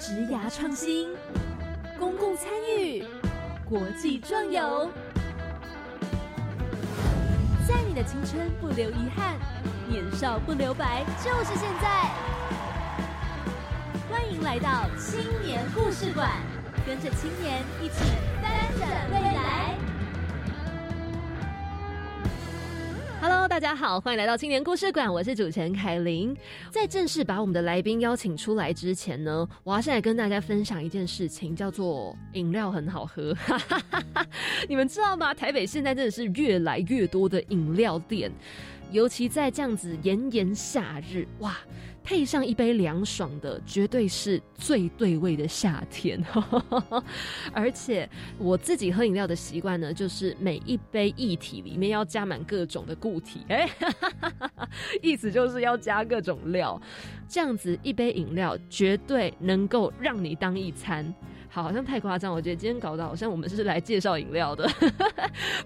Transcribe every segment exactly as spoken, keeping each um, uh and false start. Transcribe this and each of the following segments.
职涯创新、公共参与、国际壮游，在你的青春不留遗憾，年少不留白，就是现在。欢迎来到青年故事馆，跟着青年一起翻转未来。Hello， 大家好，欢迎来到青年故事馆，我是主持人凯琳。在正式把我们的来宾邀请出来之前呢，我要先来跟大家分享一件事情，叫做饮料很好喝。你们知道吗？台北现在真的是越来越多的饮料店，尤其在这样子炎炎夏日，哇！配上一杯凉爽的，绝对是最对味的夏天。而且我自己喝饮料的习惯呢，就是每一杯液体里面要加满各种的固体，哎、欸，意思就是要加各种料，这样子一杯饮料绝对能够让你当一餐。好，好像太夸张，我觉得今天搞得好像我们是来介绍饮料的。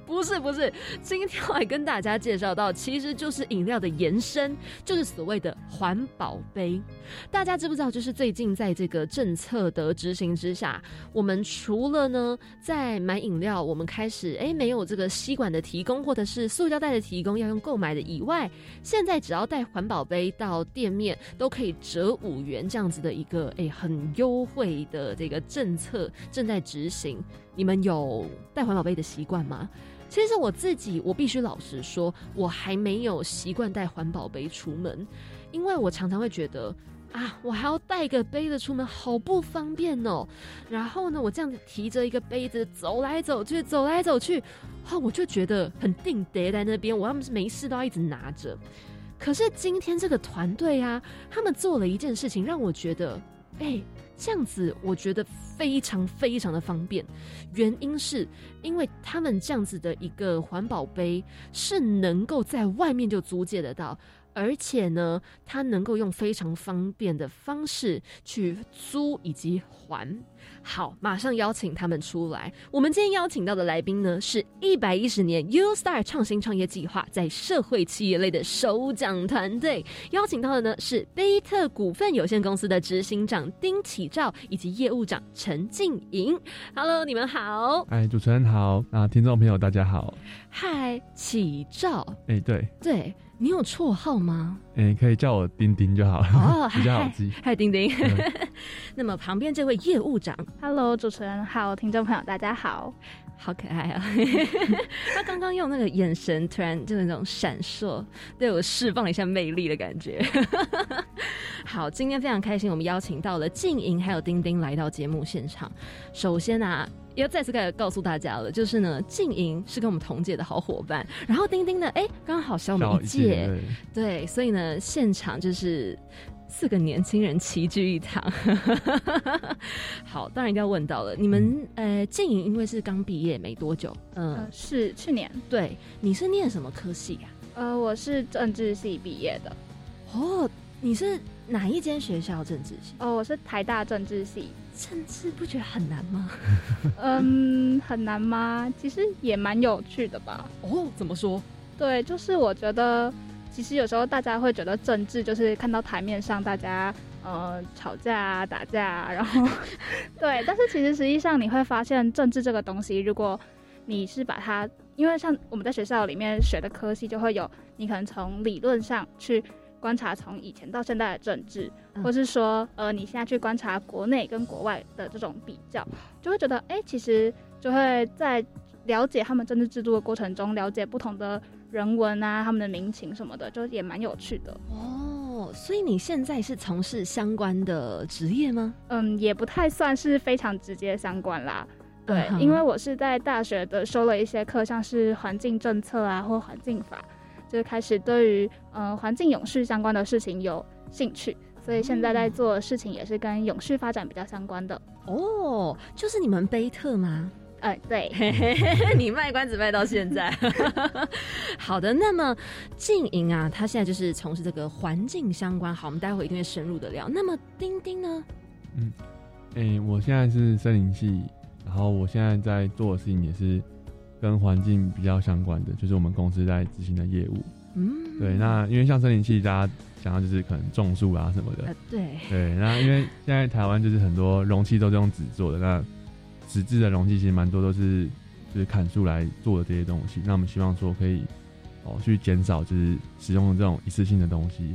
不是不是，今天我来跟大家介绍到，其实就是饮料的延伸，就是所谓的环保杯。大家知不知道，就是最近在这个政策的执行之下，我们除了呢在买饮料，我们开始哎没有这个吸管的提供或者是塑胶袋的提供要用购买的以外，现在只要带环保杯到店面都可以折五元这样子的一个哎很优惠的这个政策政策正在执行，你们有带环保杯的习惯吗？其实我自己，我必须老实说，我还没有习惯带环保杯出门，因为我常常会觉得啊，我还要带个杯子出门，好不方便哦。然后呢，我这样子提着一个杯子走来走去，走来走去，哦，我就觉得很定得在那边，我要是没事都要一直拿着。可是今天这个团队啊，他们做了一件事情，让我觉得，哎、欸。这样子我觉得非常非常的方便，原因是因为他们这样子的一个环保杯是能够在外面就租借得到，而且呢它能够用非常方便的方式去租以及还。好，马上邀请他们出来。我们今天邀请到的来宾呢，是一百一十年 U-Start 创新创业计划在社会企业类的首长团队，邀请到的呢是Better股份有限公司的执行长丁启照以及业务长陈静莹。 Hello， 你们好。哎，主持人好啊，听众朋友大家好。嗨，启照。哎、欸，对对，你有绰号吗？诶、欸，可以叫我丁丁就好了，哦、比较好记。嗨，丁丁。嗯、那么旁边这位业务长 ，Hello， 主持人好，听众朋友大家好，好可爱啊！他刚刚用那个眼神，突然就那种闪烁，对我释放了一下魅力的感觉。好，今天非常开心，我们邀请到了静莹还有丁丁来到节目现场。首先啊。也要再次告诉大家了，就是呢，静莹是跟我们同届的好伙伴，然后丁丁呢，哎，刚好小我们一届，对，所以呢，现场就是四个年轻人齐聚一堂。好，当然一定要问到了，你们呃，静莹因为是刚毕业没多久，嗯、呃，是去年，对，你是念什么科系啊？呃，我是政治系毕业的。哦，你是哪一间学校政治系？哦，我是台大政治系。政治不觉得很难吗？嗯，很难吗？其实也蛮有趣的吧。哦，怎么说？对，就是我觉得，其实有时候大家会觉得政治就是看到台面上大家呃吵架啊、打架啊，然后对，但是其实实际上你会发现，政治这个东西，如果你是把它，因为像我们在学校里面学的科系，就会有你可能从理论上去。观察从以前到现在的政治，或是说，呃，你现在去观察国内跟国外的这种比较，就会觉得，哎、欸，其实就会在了解他们政治制度的过程中，了解不同的人文啊，他们的民情什么的，就也蛮有趣的。哦，所以你现在是从事相关的职业吗？嗯，也不太算是非常直接相关啦。对， uh-huh. 因为我是在大学的修了一些课，像是环境政策啊，或环境法。就开始对于呃环境永续相关的事情有兴趣，所以现在在做的事情也是跟永续发展比较相关的。哦，就是你们贝特吗？呃，对。你卖关子卖到现在。好的，那么静莹啊，她现在就是从事这个环境相关。好，我们待会一定会深入的聊。那么丁丁呢？嗯，哎、欸，我现在是森林系，然后我现在在做的事情也是。跟环境比较相关的，就是我们公司在执行的业务。嗯，对，那因为像森林系大家想到就是可能种树啊什么的，呃、对对，那因为现在台湾就是很多容器都是用纸做的，那纸质的容器其实蛮多都是就是砍树来做的这些东西，那我们希望说可以哦去减少就是使用这种一次性的东西，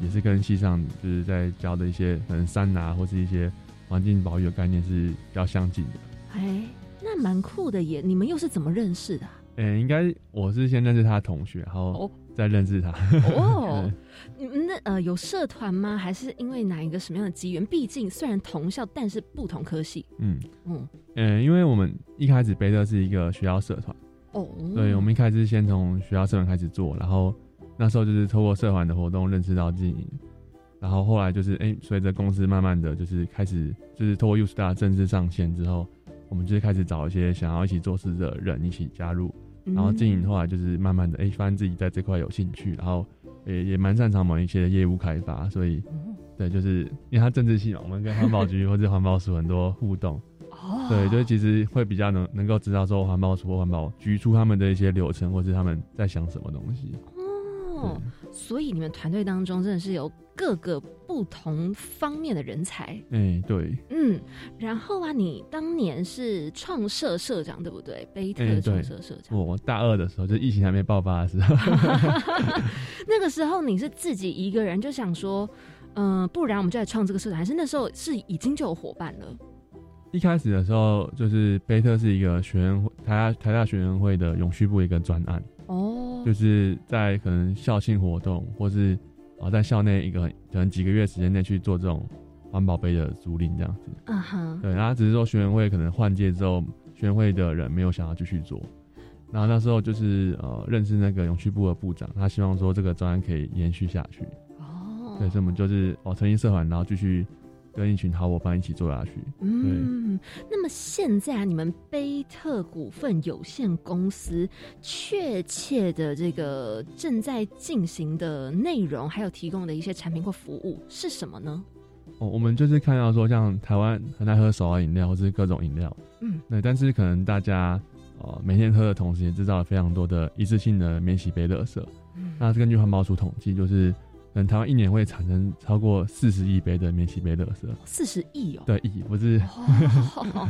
也是跟系上就是在教的一些可能山啊或是一些环境保育的概念是比较相近的。哎，那蛮酷的耶！你们又是怎么认识的、啊？嗯，应该我是先认识他的同学，然后再认识他。哦，嗯、那呃，有社团吗？还是因为哪一个什么样的机缘？毕竟虽然同校，但是不同科系。嗯嗯嗯，因为我们一开始Better是一个学校社团。哦，对，我们一开始是先从学校社团开始做，然后那时候就是透过社团的活动认识到经营，然后后来就是哎，随着公司慢慢的就是开始就是透过 U-Start 正式上线之后，我们就是开始找一些想要一起做事的人一起加入。然后经营后来就是慢慢的，哎、欸，发现自己在这块有兴趣，然后也也蛮擅长某一些业务开发，所以、嗯、对，就是因为它政治系嘛，我们跟环保局或者环保署很多互动，哦，对，就其实会比较能能够知道说环保署或环保局出他们的一些流程，或是他们在想什么东西。哦，所以你们团队当中真的是有各个不同方面的人才。嗯、欸，对，嗯，然后啊，你当年是创社社长对不对？贝特的创社社长。欸、我大二的时候，就疫情还没爆发的时候，那个时候你是自己一个人就想说，嗯、呃，不然我们就来创这个社团，还是那时候是已经就有伙伴了？一开始的时候，就是贝特是一个学院会，台大台大学院会的永续部一个专案。哦，就是在可能校庆活动或是。然后在校内一个可能几个月时间内去做这种环保杯的租赁这样子，嗯哼、uh-huh. 对，然后只是说学员会可能换届之后，学员会的人没有想要继续做，然后那时候就是呃认识那个永续部的部长，他希望说这个专案可以延续下去，哦、oh. 对，所以我们就是哦成立社团，然后继续跟一群好伙伴一起做下去。嗯，那么现在啊，你们贝特股份有限公司确切的这个正在进行的内容，还有提供的一些产品或服务是什么呢？哦，我们就是看到说，像台湾很爱喝手摇饮料或是各种饮料，嗯，对，但是可能大家呃每天喝的同时，也制造了非常多的一次性的免洗杯垃圾。嗯，那根据环保署统计，就是。可能台湾一年会产生超过四十亿杯的免洗杯垃圾，四十亿哦，对，亿不是、哦、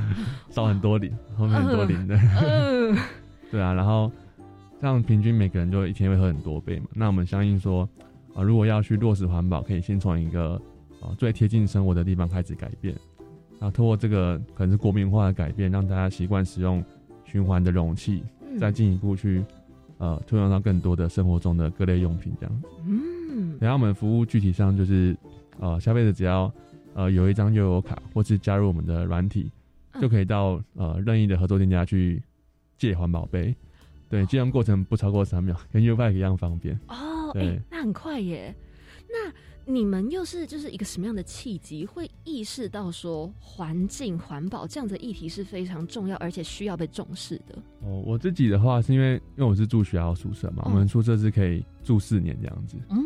少很多零，后面很多零的，呃、对啊。然后这样平均每个人就一天会喝很多杯嘛。那我们相信说，啊、呃，如果要去落实环保，可以先从一个啊、呃、最贴近生活的地方开始改变，啊，透过这个可能是国民化的改变，让大家习惯使用循环的容器，嗯、再进一步去呃推广到更多的生活中的各类用品这样子。嗯。然后我们服务具体上就是，呃，消费者只要呃有一张悠游卡，或是加入我们的软体，嗯、就可以到呃任意的合作店家去借环保杯。对，借用过程不超过三秒，跟 U-Bike 一样方便。哦，对、欸，那很快耶。那你们又是就是一个什么样的契机，会意识到说环境环保这样的议题是非常重要，而且需要被重视的？哦，我自己的话是因为因为我是住学校宿舍嘛，嗯、我们宿舍是可以住四年这样子。嗯。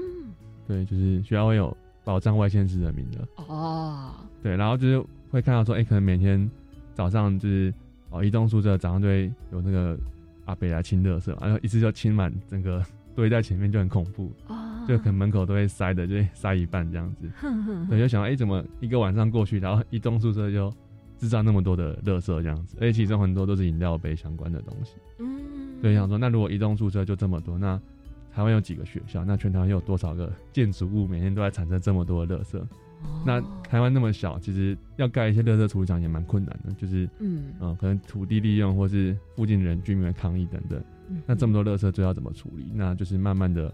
对，就是学校会有保障外县市人民的哦。Oh. 对，然后就是会看到说，哎、欸，可能每天早上就是哦，移动宿舍早上就会有那个阿伯来清垃圾，然后一次就清满整个堆在前面，就很恐怖。哦、oh. ，就可能门口都会塞的，就会塞一半这样子。对，就想到哎、欸，怎么一个晚上过去，然后移动宿舍就制造那么多的垃圾这样子，而且其中很多都是饮料杯相关的东西。嗯，对，想说那如果移动宿舍就这么多，那台湾有几个学校？那全台湾有多少个建筑物每天都在产生这么多的垃圾？哦、那台湾那么小，其实要盖一些垃圾处理厂也蛮困难的，就是嗯、呃，可能土地利用或是附近人居民的抗议等等。嗯、那这么多垃圾最要怎么处理？那就是慢慢的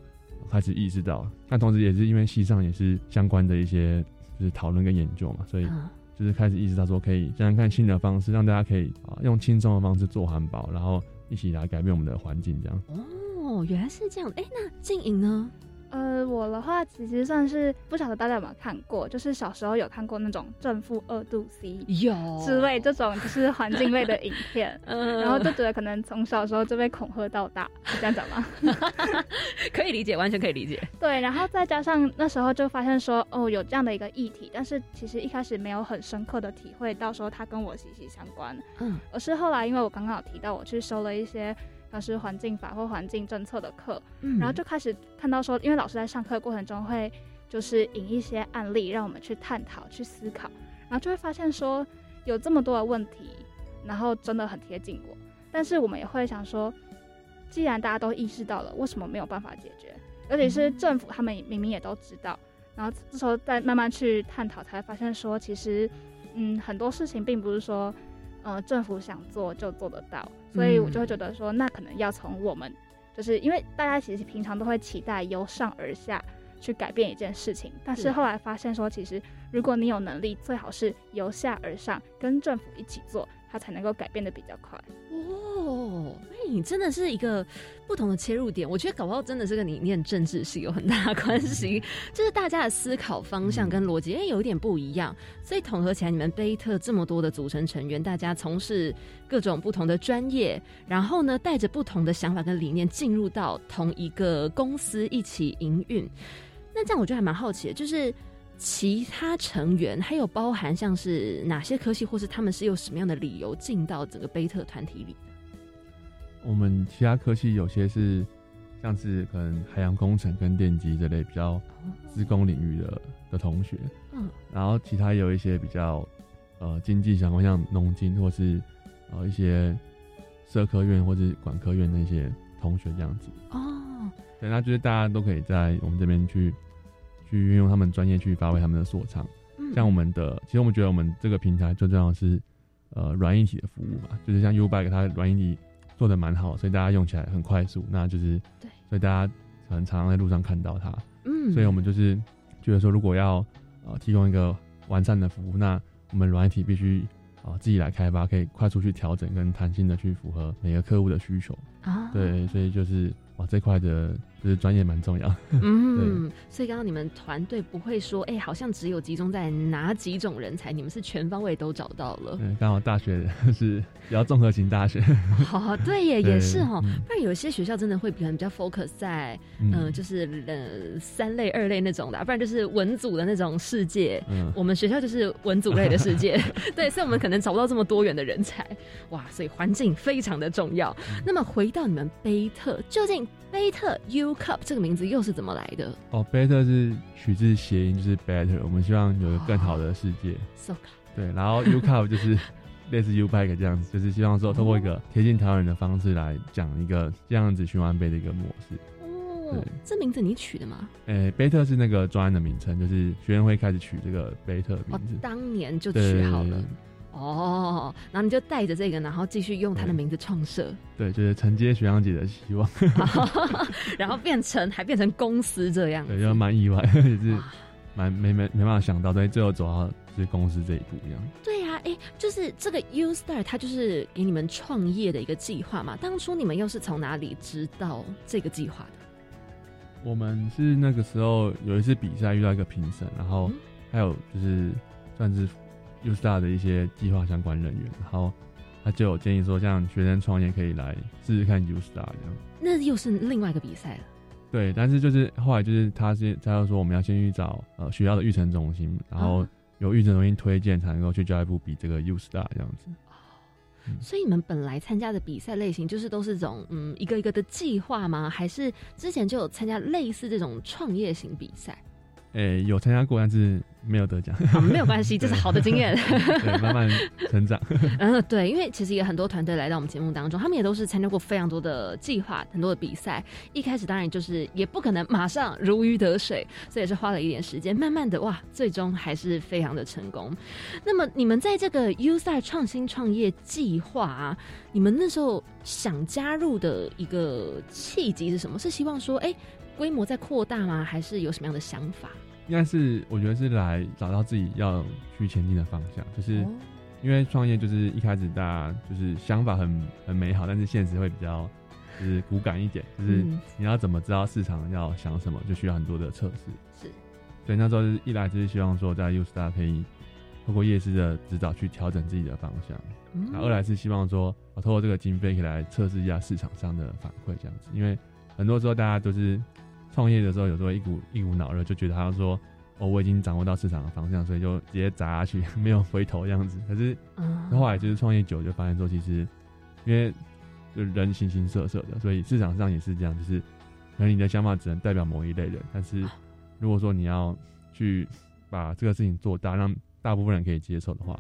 开始意识到，那同时也是因为系上也是相关的一些就是讨论跟研究嘛，所以就是开始意识到说可以想想看新的方式，让大家可以、呃、用轻松的方式做环保，然后一起来改变我们的环境，这样。哦哦，原来是这样。哎，那静颖呢？呃，我的话其实算是不晓得大家有没有看过，就是小时候有看过那种正负二度 C 有之类这种就是环境类的影片，呃、然后就觉得可能从小时候就被恐吓到大，是这样讲吗？可以理解，完全可以理解。对，然后再加上那时候就发现说，哦，有这样的一个议题，但是其实一开始没有很深刻的体会到说它跟我息息相关，嗯，而是后来因为我刚刚有提到我去收了一些老师环境法或环境政策的课、嗯、然后就开始看到说，因为老师在上课过程中会就是引一些案例让我们去探讨去思考，然后就会发现说有这么多的问题，然后真的很贴近我，但是我们也会想说既然大家都意识到了，为什么没有办法解决，而且是政府他们明明也都知道，然后这时候再慢慢去探讨才发现说其实嗯，很多事情并不是说呃，政府想做就做得到，所以我就会觉得说那可能要从我们，就是因为大家其实平常都会期待由上而下去改变一件事情，但是后来发现说其实如果你有能力，最好是由下而上跟政府一起做，它才能够改变得比较快。哦，哎，你真的是一个不同的切入点，我觉得搞不好真的是跟你念政治系有很大的关系，就是大家的思考方向跟逻辑也有一点不一样，所以统合起来你们贝特这么多的组成成员，大家从事各种不同的专业，然后呢带着不同的想法跟理念进入到同一个公司一起营运。那这样我觉得还蛮好奇的，就是其他成员还有包含像是哪些科系，或是他们是有什么样的理由进到整个贝特团体里的？我们其他科系有些是像是可能海洋工程跟电机这类比较资工领域 的, 的同学、嗯、然后其他有一些比较呃经济相关，像农经或是、呃、一些社科院或是管科院那些同学这样子。哦，对，那就是大家都可以在我们这边去去运用他们专业去发挥他们的所长、嗯、像我们的，其实我们觉得我们这个平台最重要的是呃软硬体的服务嘛，就是像 U-Bike 它软硬体做得蛮好，所以大家用起来很快速，那就是对，所以大家很常常在路上看到它、嗯、所以我们就是觉得说如果要、呃、提供一个完善的服务，那我们软硬体必须、呃、自己来开发，可以快速去调整跟弹性的去符合每个客户的需求、啊、对，所以就是哇，这块的就是专业蛮重要。嗯，所以刚刚你们团队不会说，哎、欸，好像只有集中在哪几种人才，你们是全方位都找到了。嗯，刚好大学是比较综合型大学。哦，对耶，對也是哦、嗯。不然有些学校真的会比较比较 focus 在，嗯，呃、就是呃三类、二类那种的、啊，不然就是文组的那种世界。嗯，我们学校就是文组类的世界。对，所以我们可能找不到这么多元的人才。哇，所以环境非常的重要。嗯、那么回到你们贝特，究竟贝特 U-Cup 这个名字又是怎么来的？哦，贝特是取自谐音，就是 Better， 我们希望有一个更好的世界。So、oh, 对，然后 U-Cup 就是类似 U-Bike 这样子，就是希望说透过一个贴近台湾人的方式来讲一个这样子循环杯的一个模式。哦、oh, ，这名字你取的吗？诶，贝特是那个专案的名称，就是学院会开始取这个贝特名字， oh, 当年就取好了。哦，然后你就带着这个，然后继续用他的名字创设。对，就是承接学长姐的希望，然后变成还变成公司这样子，对，就蛮意外，也是蛮没没没办法想到，所以最后走到就是公司这一步一样。对啊，哎，就是这个 U-Start 它就是给你们创业的一个计划嘛。当初你们又是从哪里知道这个计划的？我们是那个时候有一次比赛遇到一个评审，然后还有就是算是U-Start 的一些计划相关人员，然后他就有建议说，像学生创业可以来试试看 U-Start 这样。那又是另外一个比赛了。对，但是就是后来就是他是他就说我们要先去找呃学校的育成中心，然后由育成中心推荐才能够去教育部比这个 U-Start 这样子。所以你们本来参加的比赛类型就是都是这种嗯一个一个的计划吗？还是之前就有参加类似这种创业型比赛？诶、欸，有参加过，但是没有得奖。好，没有关系，这是好的经验。对，慢慢成长。嗯，对，因为其实也很多团队来到我们节目当中，他们也都是参加过非常多的计划，很多的比赛。一开始当然就是也不可能马上如鱼得水，所以也是花了一点时间，慢慢的哇，最终还是非常的成功。那么你们在这个 U-Start 创新创业计划啊，你们那时候想加入的一个契机是什么？是希望说，哎、欸，规模在扩大吗？还是有什么样的想法？应该是我觉得是来找到自己要去前进的方向，就是因为创业就是一开始大家就是想法很很美好，但是现实会比较就是骨感一点，就是你要怎么知道市场要想什么，就需要很多的测试。是，所以那时候一来就是希望说在 U-Start 可以透过业师的指导去调整自己的方向，然后二来是希望说我透过这个经费可以来测试一下市场上的反馈这样子，因为很多时候大家都是创业的时候，有时候一股一股脑热，就觉得他说：“哦，我已经掌握到市场的方向，所以就直接砸下去，没有回头这样子。”可是后来就是创业久，就发现说，其实因为人形形色色的，所以市场上也是这样，就是可能你的想法只能代表某一类人，但是如果说你要去把这个事情做大，让大部分人可以接受的话，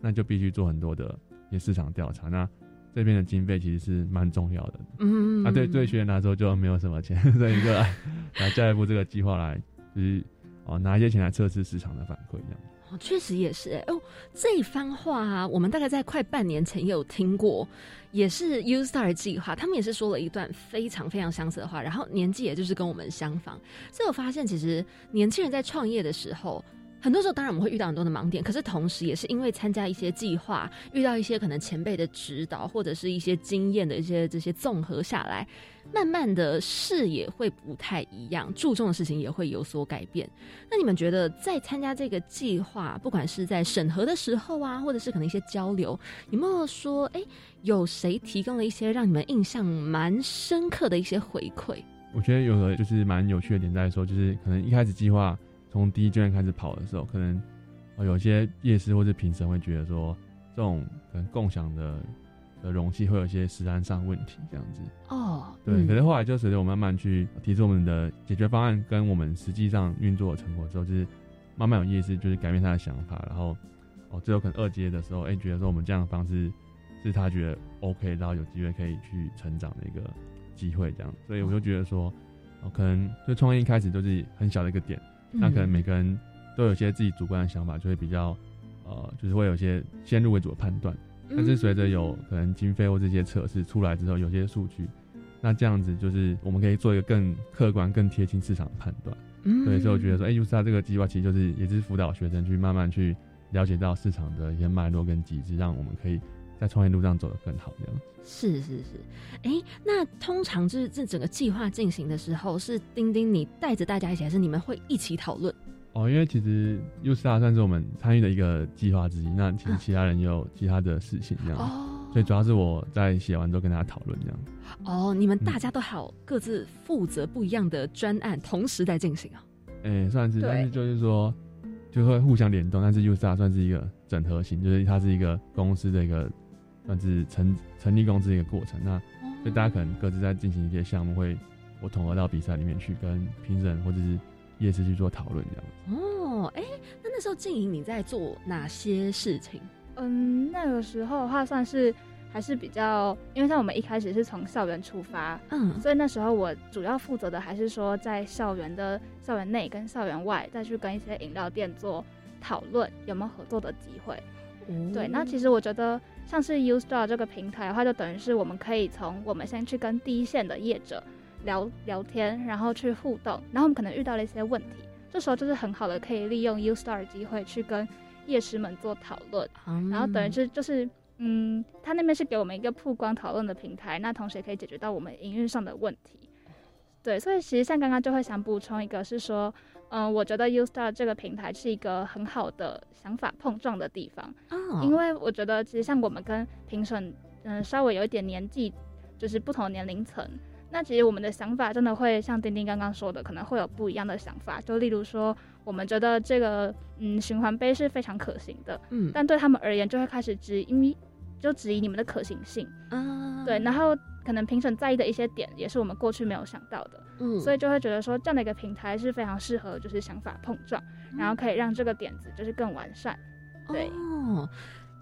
那就必须做很多的也市场调查，那这边的经费其实是蛮重要的。嗯，啊，对，对学员来说就没有什么钱，所以就来来教育部这个计划来，就是哦拿一些钱来测试市场的反馈这样。哦，确实也是哎、欸、哦，这一番话啊，我们大概在快半年前也有听过，也是 U-Start 计划，他们也是说了一段非常非常相似的话，然后年纪也就是跟我们相仿，所以我发现其实年轻人在创业的时候。很多时候当然我们会遇到很多的盲点，可是同时也是因为参加一些计划，遇到一些可能前辈的指导或者是一些经验的一些这些综合下来，慢慢的视野会不太一样，注重的事情也会有所改变。那你们觉得在参加这个计划，不管是在审核的时候啊，或者是可能一些交流，有没有说哎，有谁提供了一些让你们印象蛮深刻的一些回馈？我觉得有个就是蛮有趣的点在说，就是可能一开始计划从第一阶段开始跑的时候，可能、呃、有些业师或是评审会觉得说，这种可能共享的的容器会有一些实安上问题这样子。哦，对。嗯、可是后来就随着我慢慢去提出我们的解决方案，跟我们实际上运作的成果之后，就是慢慢有业师就是改变他的想法，然后哦，最后可能二阶的时候，哎、欸，觉得说我们这样的方式是他觉得 OK， 然后有机会可以去成长的一个机会这样。所以我就觉得说，哦，可能对创业一开始就是很小的一个点。那可能每个人都有些自己主观的想法，就会比较呃就是会有些先入为主的判断，但是随着有可能经费或这些测试出来之后，有些数据，那这样子就是我们可以做一个更客观更贴近市场的判断。对，所以我觉得说哎 U-Start 这个计划其实就是也是辅导学生去慢慢去了解到市场的一些脉络跟机制，让我们可以在创业路上走得更好，这样。是是是，哎、欸，那通常就是这整个计划进行的时候，是丁丁你带着大家一起，还是你们会一起讨论？哦，因为其实 U-Start 算是我们参与的一个计划之一，那其实其他人也有其他的事情这样，哦、所以主要是我在写完之后跟大家讨论这样。哦，你们大家都好各自负责不一样的专案，嗯、同时在进行啊？哎、欸，算是，但是就是说。就会互相联动，但是 U-Start 算是一个整合型，就是它是一个公司的一个算是 成, 成立公司的一个过程。那所以大家可能各自在进行一些项目，会我统合到比赛里面去，跟评审或者是业师去做讨论这样子。哦，哎、欸，那那时候静莹你在做哪些事情？嗯，那个时候的话算是还是比较，因为像我们一开始是从校园出发，嗯，所以那时候我主要负责的还是说在校园的校园内跟校园外，再去跟一些饮料店做讨论有没有合作的机会。嗯，对，那其实我觉得像是 U-Start 这个平台的话，就等于是我们可以从我们先去跟第一线的业者聊聊天，然后去互动，然后我们可能遇到了一些问题，这时候就是很好的可以利用 U-Start 机会去跟业师们做讨论，嗯、然后等于是就是。嗯，他那边是给我们一个曝光讨论的平台，那同时也可以解决到我们营运上的问题。对，所以其实像刚刚就会想补充一个是说，嗯，我觉得 U-Start 这个平台是一个很好的想法碰撞的地方， oh. 因为我觉得其实像我们跟评审，嗯，稍微有一点年纪，就是不同年龄层，那其实我们的想法真的会像丁丁刚刚说的，可能会有不一样的想法，就例如说我们觉得这个嗯循环杯是非常可行的，嗯，但对他们而言就会开始质疑，就质疑你们的可行性，嗯，对，然后可能评审在意的一些点也是我们过去没有想到的，嗯，所以就会觉得说这样的一个平台是非常适合就是想法碰撞，嗯，然后可以让这个点子就是更完善。对，哦，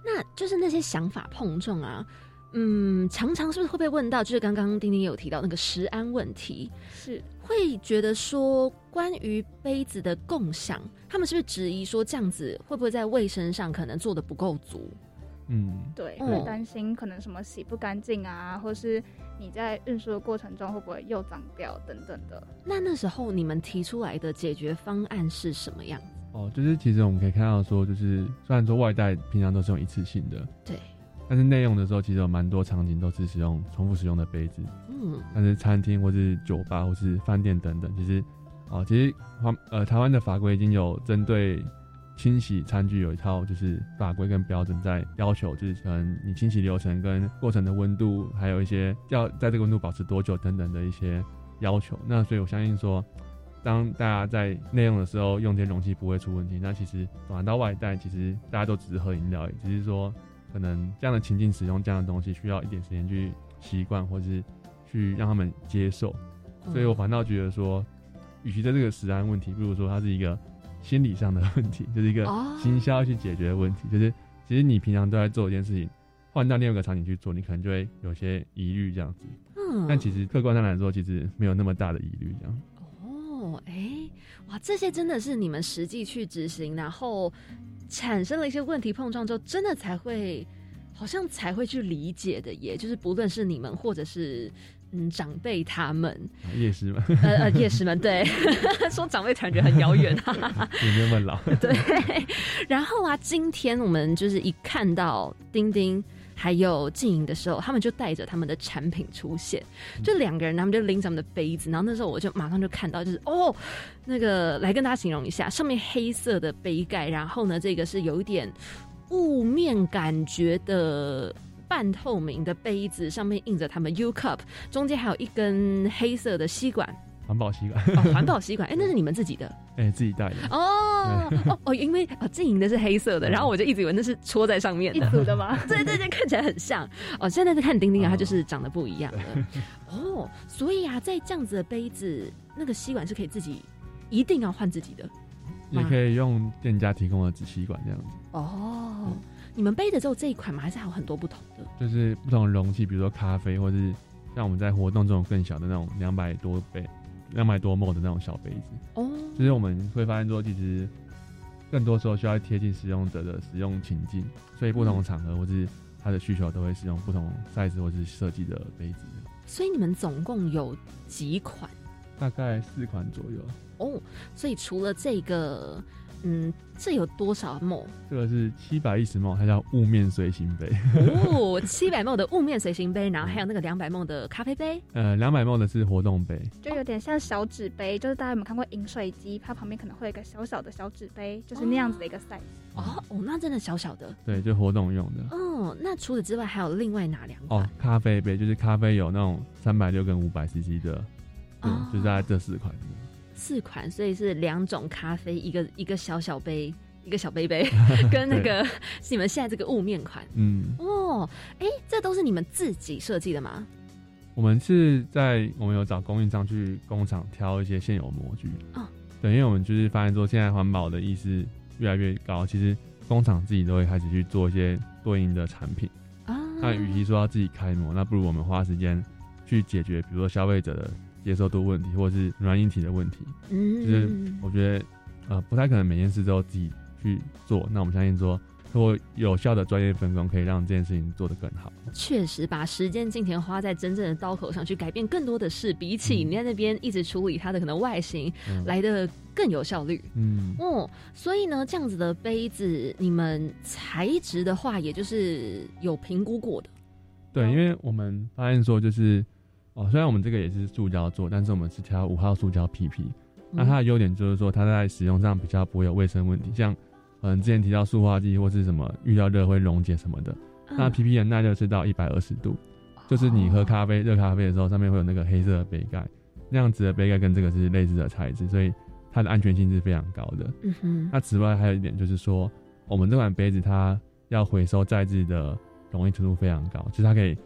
那就是那些想法碰撞啊，嗯，常常是不是会被问到，就是刚刚丁丁有提到那个食安问题，是会觉得说关于杯子的共享，他们是不是质疑说这样子会不会在卫生上可能做得不够足？嗯，对，会担心可能什么洗不干净啊，或是你在运输的过程中会不会又脏掉等等的。那那时候你们提出来的解决方案是什么样子？哦，就是其实我们可以看到说，就是虽然说外带平常都是用一次性的，对，但是内用的时候其实有蛮多场景都是使用重复使用的杯子，嗯，但是餐厅或是酒吧或是饭店等等，其实啊、哦，其实呃台湾的法规已经有针对。清洗餐具有一套就是法规跟标准在要求，就是可能你清洗流程跟过程的温度，还有一些要在这个温度保持多久等等的一些要求。那所以我相信说，当大家在内用的时候用这些容器不会出问题，那其实转到外带，其实大家都只是喝饮料，只是说可能这样的情境使用这样的东西需要一点时间去习惯，或是去让他们接受。所以我反倒觉得说，与其在这个食安问题，不如说它是一个心理上的问题，就是一个行销去解决的问题。就是其实你平常都在做一件事情，换到另外一个场景去做，你可能就会有些疑虑这样子。嗯，但其实客观上来说，其实没有那么大的疑虑这样。哦，哎，哇，这些真的是你们实际去执行，然后产生了一些问题碰撞之后，真的才会。好像才会去理解的耶，就是不论是你们或者是嗯长辈他们，夜市们，呃呃夜市们，对，说长辈感觉很遥远啊，也没那么老。对，然后啊，今天我们就是一看到丁丁还有静莹的时候，他们就带着他们的产品出现，就两个人他们就拎着他们的杯子，然后那时候我就马上就看到，就是哦，那个来跟大家形容一下，上面黑色的杯盖，然后呢这个是有一点。雾面感觉的半透明的杯子，上面印着他们 U-Cup， 中间还有一根黑色的吸管，环保吸管，哦，环保吸管，哎、欸，那是你们自己的，哎、欸，自己带的，哦哦哦，因为哦，静莹的是黑色的，然后我就一直以为那是戳在上面的，一组的吗？对对对，看起来很像。哦，现在在看丁丁啊，它就是长得不一样了。哦，所以啊，在这样子的杯子，那个吸管是可以自己，一定要换自己的。也可以用店家提供的纸吸管这样子哦。你们背的只有这一款吗？还是还有很多不同的？就是不同的容器，比如说咖啡，或是像我们在活动这种更小的那种两百多杯、两百多 m 的那种小杯子哦。就是我们会发现说，其实更多时候需要贴近使用者的使用情境，所以不同的场合或是他的需求都会使用不同 size 或是设计的杯子。所以你们总共有几款？大概四款左右哦，所以除了这个，嗯，这有多少 ml？ 这个是七百一十毫升，它叫雾面随行杯。哦， 七百毫升 的雾面随行杯，然后还有那个 两百毫升 的咖啡杯。呃 ,两百毫升 的是活动杯，就有点像小纸杯，就是大家有没有看过饮水机，它旁边可能会有一个小小的小纸杯，就是那样子的一个 size。哦, 哦那真的小小的。对，就活动用的。哦，那除此之外还有另外哪两款？哦，咖啡杯，就是咖啡有那种三百六十跟 五百 C C 的。嗯，就在这四款，哦，四款，所以是两种咖啡，一个一个小小杯，一个小杯杯，跟那个你们现在这个雾面款，嗯，哦，哎，这都是你们自己设计的吗？我们是在我们有找供应商去工厂挑一些现有模具，哦，对，因为我们就是发现说现在环保的意识越来越高，其实工厂自己都会开始去做一些对应的产品啊。那与其说要自己开模，那不如我们花时间去解决，比如说消费者的。接受度问题，或是软硬体的问题，嗯，就是我觉得，呃，不太可能每件事都自己去做。那我们相信说，如果有效的专业分工，可以让这件事情做得更好。确实，把时间、金钱花在真正的刀口上，去改变更多的事，比起你在那边一直处理它的可能外形，嗯，来得更有效率。嗯，哦，所以呢，这样子的杯子，你们材质的话，也就是有评估过的。对，因为我们发现说，就是。哦，虽然我们这个也是塑胶做，但是我们是挑五号塑胶 P P，嗯，那它的优点就是说它在使用上比较不会有卫生问题，像嗯之前提到塑化剂或是什么遇到热会溶解什么的，嗯，那 P P 的耐热是到一百二十度，哦，就是你喝咖啡热咖啡的时候上面会有那个黑色的杯盖，那样子的杯盖跟这个是类似的材质，所以它的安全性是非常高的。嗯哼。那此外还有一点就是说，我们这款杯子它要回收再制的容易程度非常高，就是它可以。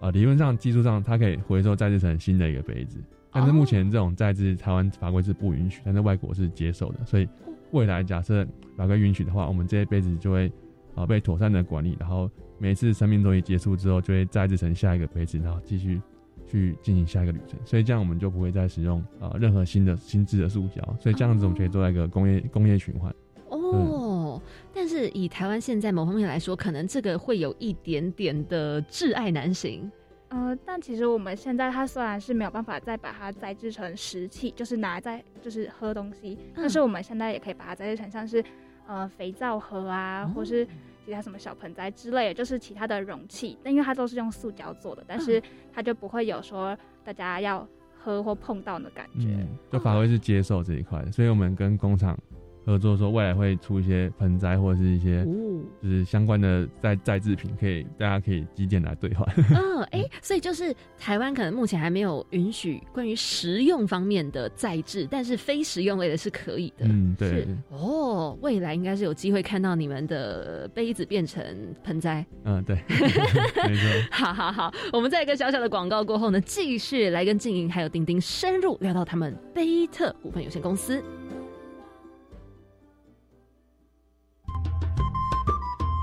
呃，理论上、技术上，它可以回收再制成新的一个杯子，但是目前这种再制，台湾法规是不允许，但是外国是接受的，所以未来假设法规允许的话，我们这些杯子就会啊、呃、被妥善的管理，然后每一次生命周期结束之后，就会再制成下一个杯子，然后继续去进行下一个旅程，所以这样我们就不会再使用啊、呃、任何新的新制的塑胶，所以这样子我们可以做到一个工业工业循环。哦，但是以台湾现在某方面来说，可能这个会有一点点的窒碍难行。呃，但其实我们现在它虽然是没有办法再把它再制成食器，就是拿在就是喝东西，嗯，但是我们现在也可以把它再制成像是呃肥皂盒啊，哦，或是其他什么小盆栽之类的，就是其他的容器。但因为它都是用塑胶做的，但是它就不会有说大家要喝或碰到的感觉。嗯，就法规是接受这一块，所以我们跟工厂。合作说未来会出一些盆栽或者是一些就是相关的再再制品，可以大家可以积点来兑换。嗯，哎、欸，所以就是台湾可能目前还没有允许关于食用方面的再制，但是非食用类的是可以的。嗯，对。哦，未来应该是有机会看到你们的杯子变成盆栽。嗯，对。没错。好好好，我们在一个小小的广告过后呢，继续来跟静莹还有丁丁深入聊到他们杯特股份有限公司。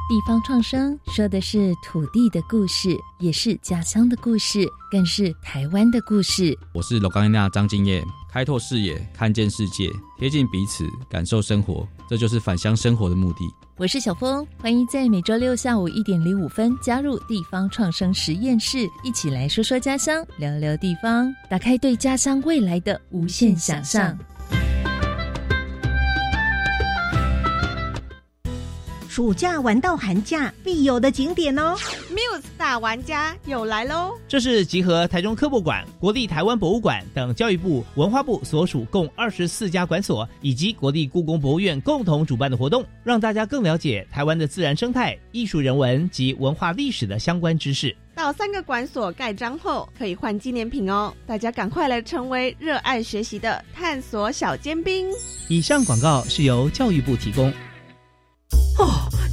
地方创生说的是土地的故事，也是家乡的故事，更是台湾的故事。我是罗冈娜张敬业，开拓视野，看见世界，贴近彼此，感受生活，这就是返乡生活的目的。我是小峰，欢迎在每周六下午一点零五分加入地方创生实验室，一起来说说家乡，聊聊地方，打开对家乡未来的无限想象。暑假玩到寒假必有的景点哦 Muse 大玩家又来咯，这是集合台中科博馆、国立台湾博物馆等教育部文化部所属共二十四家馆所以及国立故宫博物院共同主办的活动，让大家更了解台湾的自然生态、艺术人文及文化历史的相关知识。到三个馆所盖章后可以换纪念品哦，大家赶快来成为热爱学习的探索小尖兵。以上广告是由教育部提供。哦，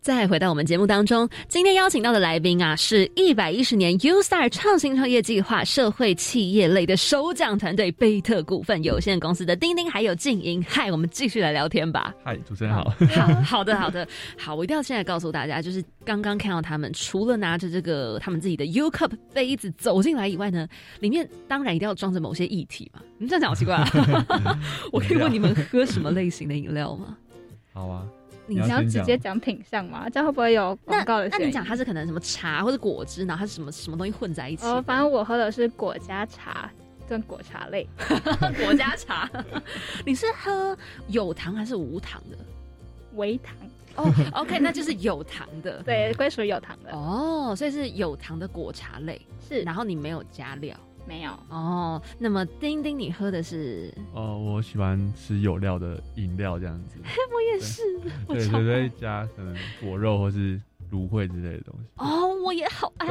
再回到我们节目当中，今天邀请到的来宾啊，是一百一十年 U-Start 创新创业计划社会企业类的首奖团队贝特股份有限公司的丁丁还有静莹。嗨，我们继续来聊天吧。嗨，主持人好。好，好的，好的，好，我一定要现在告诉大家，就是刚刚看到他们除了拿着这个他们自己的 U-Cup 杯子走进来以外呢，里面当然一定要装着某些液体嘛。你们这样讲好奇怪啊！我可以问你们喝什么类型的饮料吗？好啊。你要直接讲品项吗？这样会不会有广告的嫌疑？那你讲它是可能什么茶或者果汁，然后它是什么什么东西混在一起？哦，反正我喝的是果加茶，跟果茶类。果加茶，你是喝有糖还是无糖的？微糖。哦、oh, ，OK， 那就是有糖的。对，归属有糖的。哦、oh, ，所以是有糖的果茶类。是，然后你没有加料。没有哦，那么丁丁你喝的是？哦，我喜欢吃有料的饮料这样子。我也是，我对，就会加可能果肉或是芦荟之类的东西。哦，我也好爱。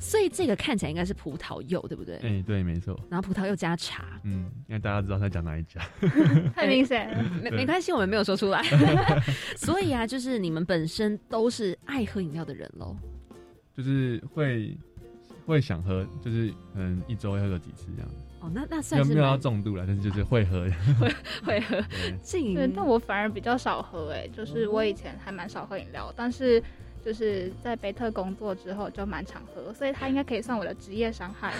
所以这个看起来应该是葡萄柚，对不对？哎、欸，对，没错。然后葡萄柚加茶，嗯，因为大家知道在讲哪一家。太明显了，没没关系，我们没有说出来。所以啊，就是你们本身都是爱喝饮料的人喽？就是会。会想喝，就是可能一周会喝个几次这样子。哦，那那算是没有到中度了，但是就是会喝，会会喝。对，但我反而比较少喝、欸，哎，就是我以前还蛮少喝饮料，但是就是在北特工作之后就蛮常喝，所以它应该可以算我的职业伤害。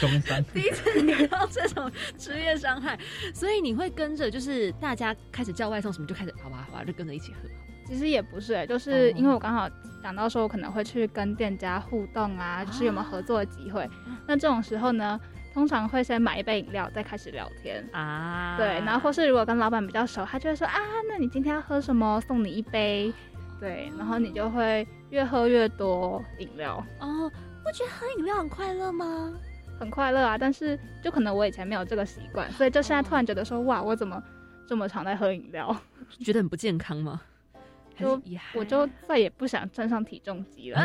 工伤。第一次遇到这种职业伤害，所以你会跟着就是大家开始叫外送什么就开始好吧好吧就跟着一起喝。其实也不是、欸，就是因为我刚好讲到说，我可能会去跟店家互动啊，就是有没有合作的机会。那这种时候呢，通常会先买一杯饮料，再开始聊天啊。对，然后或是如果跟老板比较熟，他就会说啊，那你今天要喝什么？送你一杯。对，然后你就会越喝越多饮料。哦，不觉得喝饮料很快乐吗？很快乐啊，但是就可能我以前没有这个习惯，所以就现在突然觉得说，哇，我怎么这么常在喝饮料？觉得很不健康吗？就我就再也不想站上体重机了。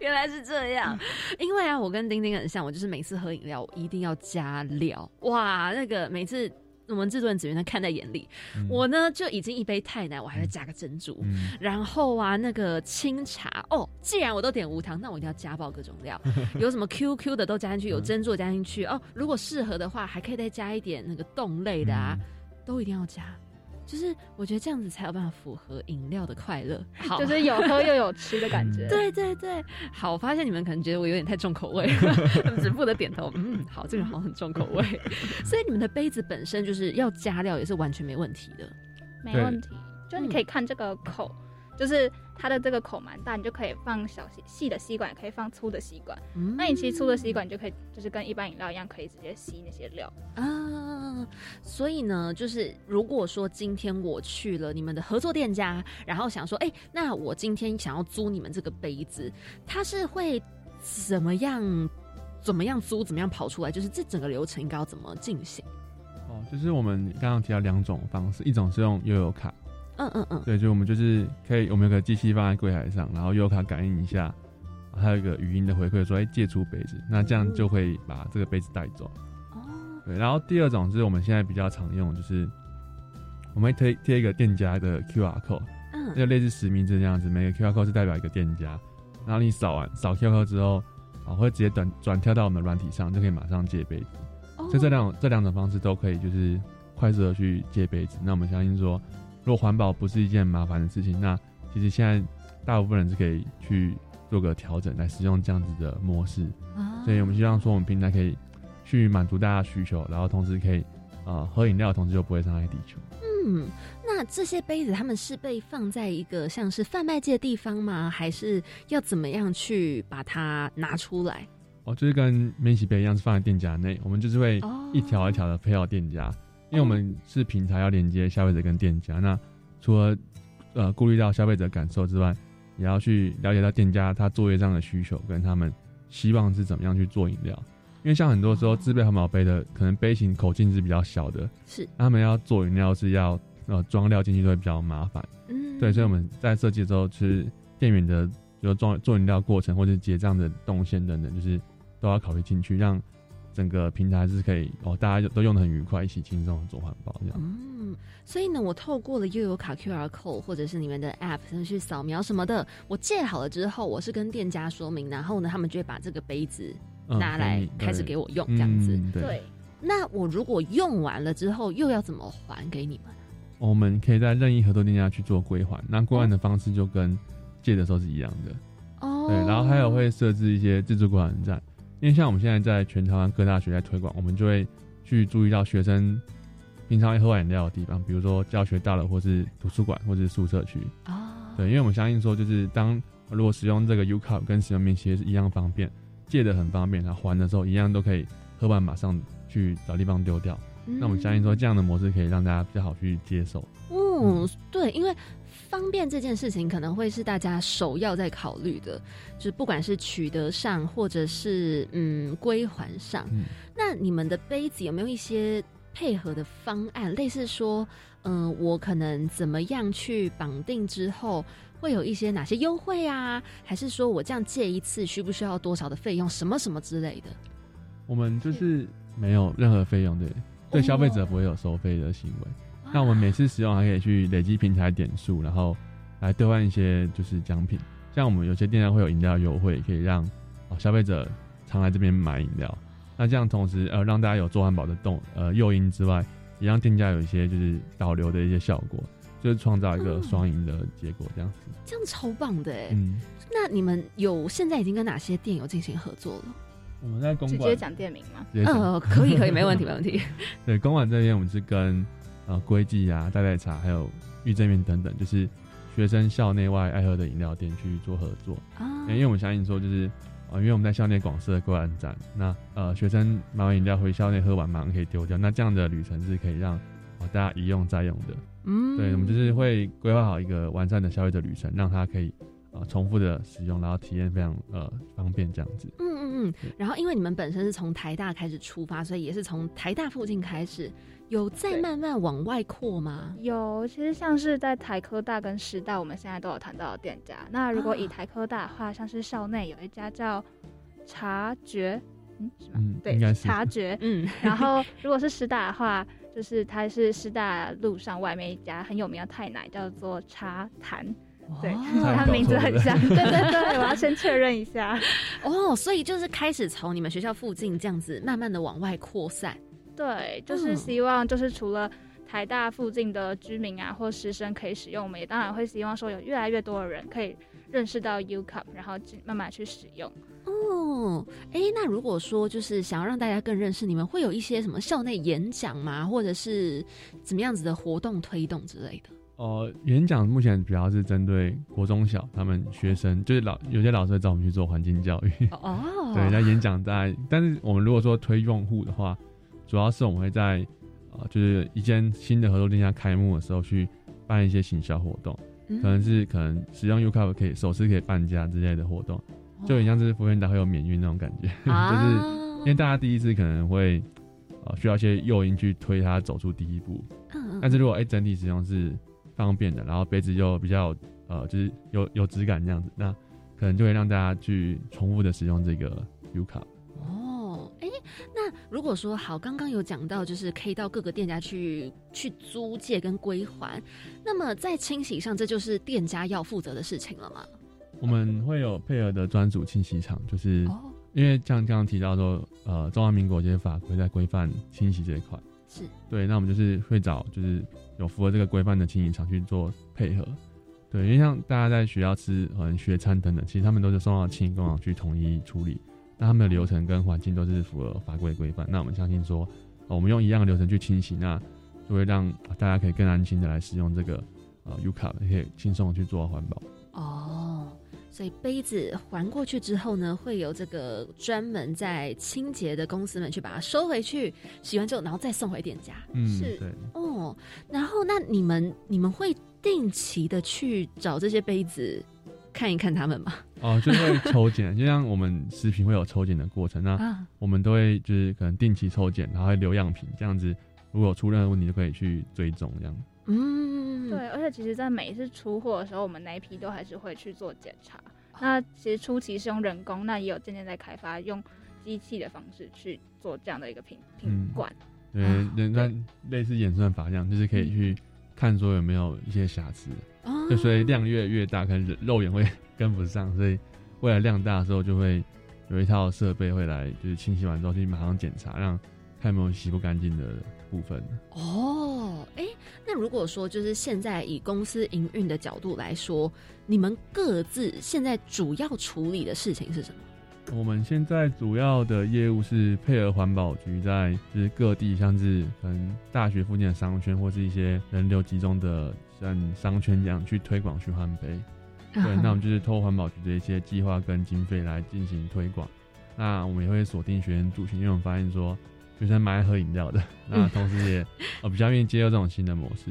原来是这样。因为啊，我跟丁丁很像，我就是每次喝饮料我一定要加料。哇，那个每次我们制作人子源他看在眼里、嗯、我呢就已经一杯泰奶我还会加个珍珠、嗯、然后啊那个清茶哦，既然我都点无糖那我一定要加爆各种料有什么 Q Q 的都加进去，有珍珠加进去哦，如果适合的话还可以再加一点那个冻类的啊、嗯、都一定要加，就是我觉得这样子才有办法符合饮料的快乐，好，就是有喝又有吃的感觉对对对，好，我发现你们可能觉得我有点太重口味只不得点头，嗯，好，这个好像很重口味所以你们的杯子本身就是要加料也是完全没问题的，没问题，就你可以看这个口、嗯、就是它的这个口蛮大，你就可以放小细的吸管，也可以放粗的吸管、嗯、那你其实粗的吸管就可以就是跟一般饮料一样可以直接吸那些料啊。所以呢就是如果说今天我去了你们的合作店家，然后想说哎、欸，那我今天想要租你们这个杯子，它是会怎么样怎么样租怎么样跑出来，就是这整个流程应该要怎么进行？哦，就是我们刚刚提到两种方式，一种是用悠游卡，嗯嗯嗯，对，就我们就是可以，我们有个机器放在柜台上，然后悠卡感应一下，还有一个语音的回馈说，哎、欸，借出杯子，那这样就会把这个杯子带走。哦、嗯，对。然后第二种是我们现在比较常用，就是我们会贴一个店家的 Q R code， 嗯，就类似实名制这样子，每个 Q R code 是代表一个店家，然后你扫完扫 Q R code 之后，啊，会直接转转跳到我们的软体上，就可以马上借杯子。哦、所以这两种这两种方式都可以，就是快速的去借杯子。那我们相信说，如果环保不是一件麻烦的事情，那其实现在大部分人是可以去做个调整来使用这样子的模式、啊、所以我们希望说我们平台可以去满足大家需求，然后同时可以、呃、喝饮料的同时又不会伤害地球。嗯，那这些杯子他们是被放在一个像是贩卖机的地方吗？还是要怎么样去把它拿出来？哦，就是跟免洗杯一样是放在店家内，我们就是会一条一条的配合店家、哦，因为我们是平台要连接消费者跟店家，那除了呃顾虑到消费者感受之外，也要去了解到店家他作业上的需求跟他们希望是怎么样去做饮料。因为像很多时候自备环保杯的可能杯型口径是比较小的，是他们要做饮料是要呃装料进去都会比较麻烦，嗯，对，所以我们在设计的时候是店员的就装做饮料过程或者结账的动线等等，就是都要考虑进去，让整个平台是可以、哦、大家都用得很愉快，一起轻松做环保这样。嗯，所以呢，我透过了悠游卡 Q R code 或者是你们的 App 去扫描什么的，我借好了之后，我是跟店家说明，然后呢，他们就会把这个杯子拿来开始给我用，这样子、嗯对嗯对。对。那我如果用完了之后，又要怎么还给你们、啊？我们可以在任意合作店家去做归还，那归还的方式就跟借的时候是一样的。哦。对，然后还有会设置一些自助归还站。因为像我们现在在全台湾各大学在推广，我们就会去注意到学生平常会喝完饮料的地方，比如说教学大楼或是图书馆或是宿舍区、哦、对，因为我们相信说就是当如果使用这个 U-Cup 跟使用免洗杯是一样方便，借的很方便，它还的时候一样都可以喝完马上去找地方丢掉、嗯、那我们相信说这样的模式可以让大家比较好去接受。 嗯, 嗯，对，因为方便这件事情可能会是大家首要在考虑的，就是不管是取得上或者是嗯归还上、嗯、那你们的杯子有没有一些配合的方案，类似说嗯、呃，我可能怎么样去绑定之后会有一些哪些优惠啊，还是说我这样借一次需不需要多少的费用什么什么之类的？我们就是没有任何费用，对对，消费者不会有收费的行为、哦，那我们每次使用还可以去累积平台点数，然后来兑换一些就是奖品，像我们有些店家会有饮料优惠，可以让、哦、消费者常来这边买饮料，那这样同时呃让大家有做环保的动呃诱因之外，也让店家有一些就是导流的一些效果，就是创造一个双赢的结果这样子、嗯、这样超棒的耶、嗯、那你们有现在已经跟哪些店有进行合作了？我们在公馆直接讲店名吗？呃可以可以没问题没问题对，公馆这边我们是跟呃，龟记啊、代代茶，还有玉正面等等，就是学生校内外爱喝的饮料店去做合作啊。因为我们相信说，就是呃，因为我们在校内广设购安站，那呃，学生买完饮料回校内喝完，马上可以丢掉。那这样的旅程是可以让、呃、大家一用再用的。嗯，对，我们就是会规划好一个完善的消费者旅程，让它可以呃重复的使用，然后体验非常呃方便这样子。嗯嗯嗯。然后，因为你们本身是从台大开始出发，所以也是从台大附近开始。有在慢慢往外扩吗？有，其实像是在台科大跟师大，我们现在都有谈到的店家。那如果以台科大的话，啊、像是校内有一家叫察觉，嗯，是吗？嗯、对，察觉。嗯，然后如果是师大的话，就是它是师大路上外面一家很有名的泰奶，叫做茶坛。对，它名字很像。对对对，我要先确认一下。哦，所以就是开始从你们学校附近这样子，慢慢的往外扩散。对，就是希望就是除了台大附近的居民啊或师生可以使用，我们也当然会希望说有越来越多的人可以认识到 U-Cup， 然后慢慢去使用。哦，哎，那如果说就是想要让大家更认识你们，会有一些什么校内演讲吗？或者是怎么样子的活动推动之类的？呃，演讲目前主要是针对国中小他们学生，就是老有些老师会找我们去做环境教育。哦，对，那演讲在，但是我们如果说推用户的话，主要是我们会在呃，就是一间新的合作店家开幕的时候去办一些行销活动，嗯、可能是可能使用 U-Cup 可以首次可以半价之类的活动。就很像是福原达会有免运那种感觉、啊、就是因为大家第一次可能会、呃、需要一些诱因去推他走出第一步、嗯、但是如果、欸、整体使用是方便的，然后杯子又比较呃就是有有质感这样子，那可能就会让大家去重复的使用这个 U-Cup。 哦，哎、欸，那如果说好刚刚有讲到就是可以到各个店家去去租借跟归还，那么在清洗上这就是店家要负责的事情了吗？我们会有配合的专属清洗厂，就是因为像刚刚提到说，呃，中华民国这些法规在规范清洗这一块，是对。那我们就是会找就是有符合这个规范的清洗厂去做配合，对。因为像大家在学校吃可能学餐等等，其实他们都是送到清洗工厂去统一处理，那他们的流程跟环境都是符合法规规范。那我们相信说、呃，我们用一样的流程去清洗，那就会让大家可以更安心的来使用这个呃 U-Cup， 可以轻松的去做环保。哦。所以杯子还过去之后呢，会有这个专门在清洁的公司们去把它收回去，洗完之后然后再送回店家。嗯，是，对。哦，然后那你们你们会定期的去找这些杯子看一看他们吗？哦，就会抽检，就像我们食品会有抽检的过程，那我们都会就是可能定期抽检，然后会留样品，这样子如果出任何问题就可以去追踪这样。嗯，对，而且其实在每一次出货的时候，我们那一批都还是会去做检查。那其实初期是用人工，那也有渐渐在开发用机器的方式去做这样的一个品品管。嗯、对，人、啊、类似演算法这样，就是可以去看说有没有一些瑕疵。嗯、就所以量越越大，可能肉眼会跟不上，所以未来量大的时候就会有一套设备会来，就是清洗完之后去马上检查，让看有没有洗不干净的部分。哦，哎、欸。那如果说就是现在以公司营运的角度来说，你们各自现在主要处理的事情是什么？我们现在主要的业务是配合环保局在就是各地，像是可能大学附近的商圈或是一些人流集中的像商圈这样去推广循环杯。对，那我们就是透过环保局的一些计划跟经费来进行推广。那我们也会锁定学生族群，因为我们发现说学生蛮爱喝饮料的，那同时也、呃、比较愿意接受这种新的模式。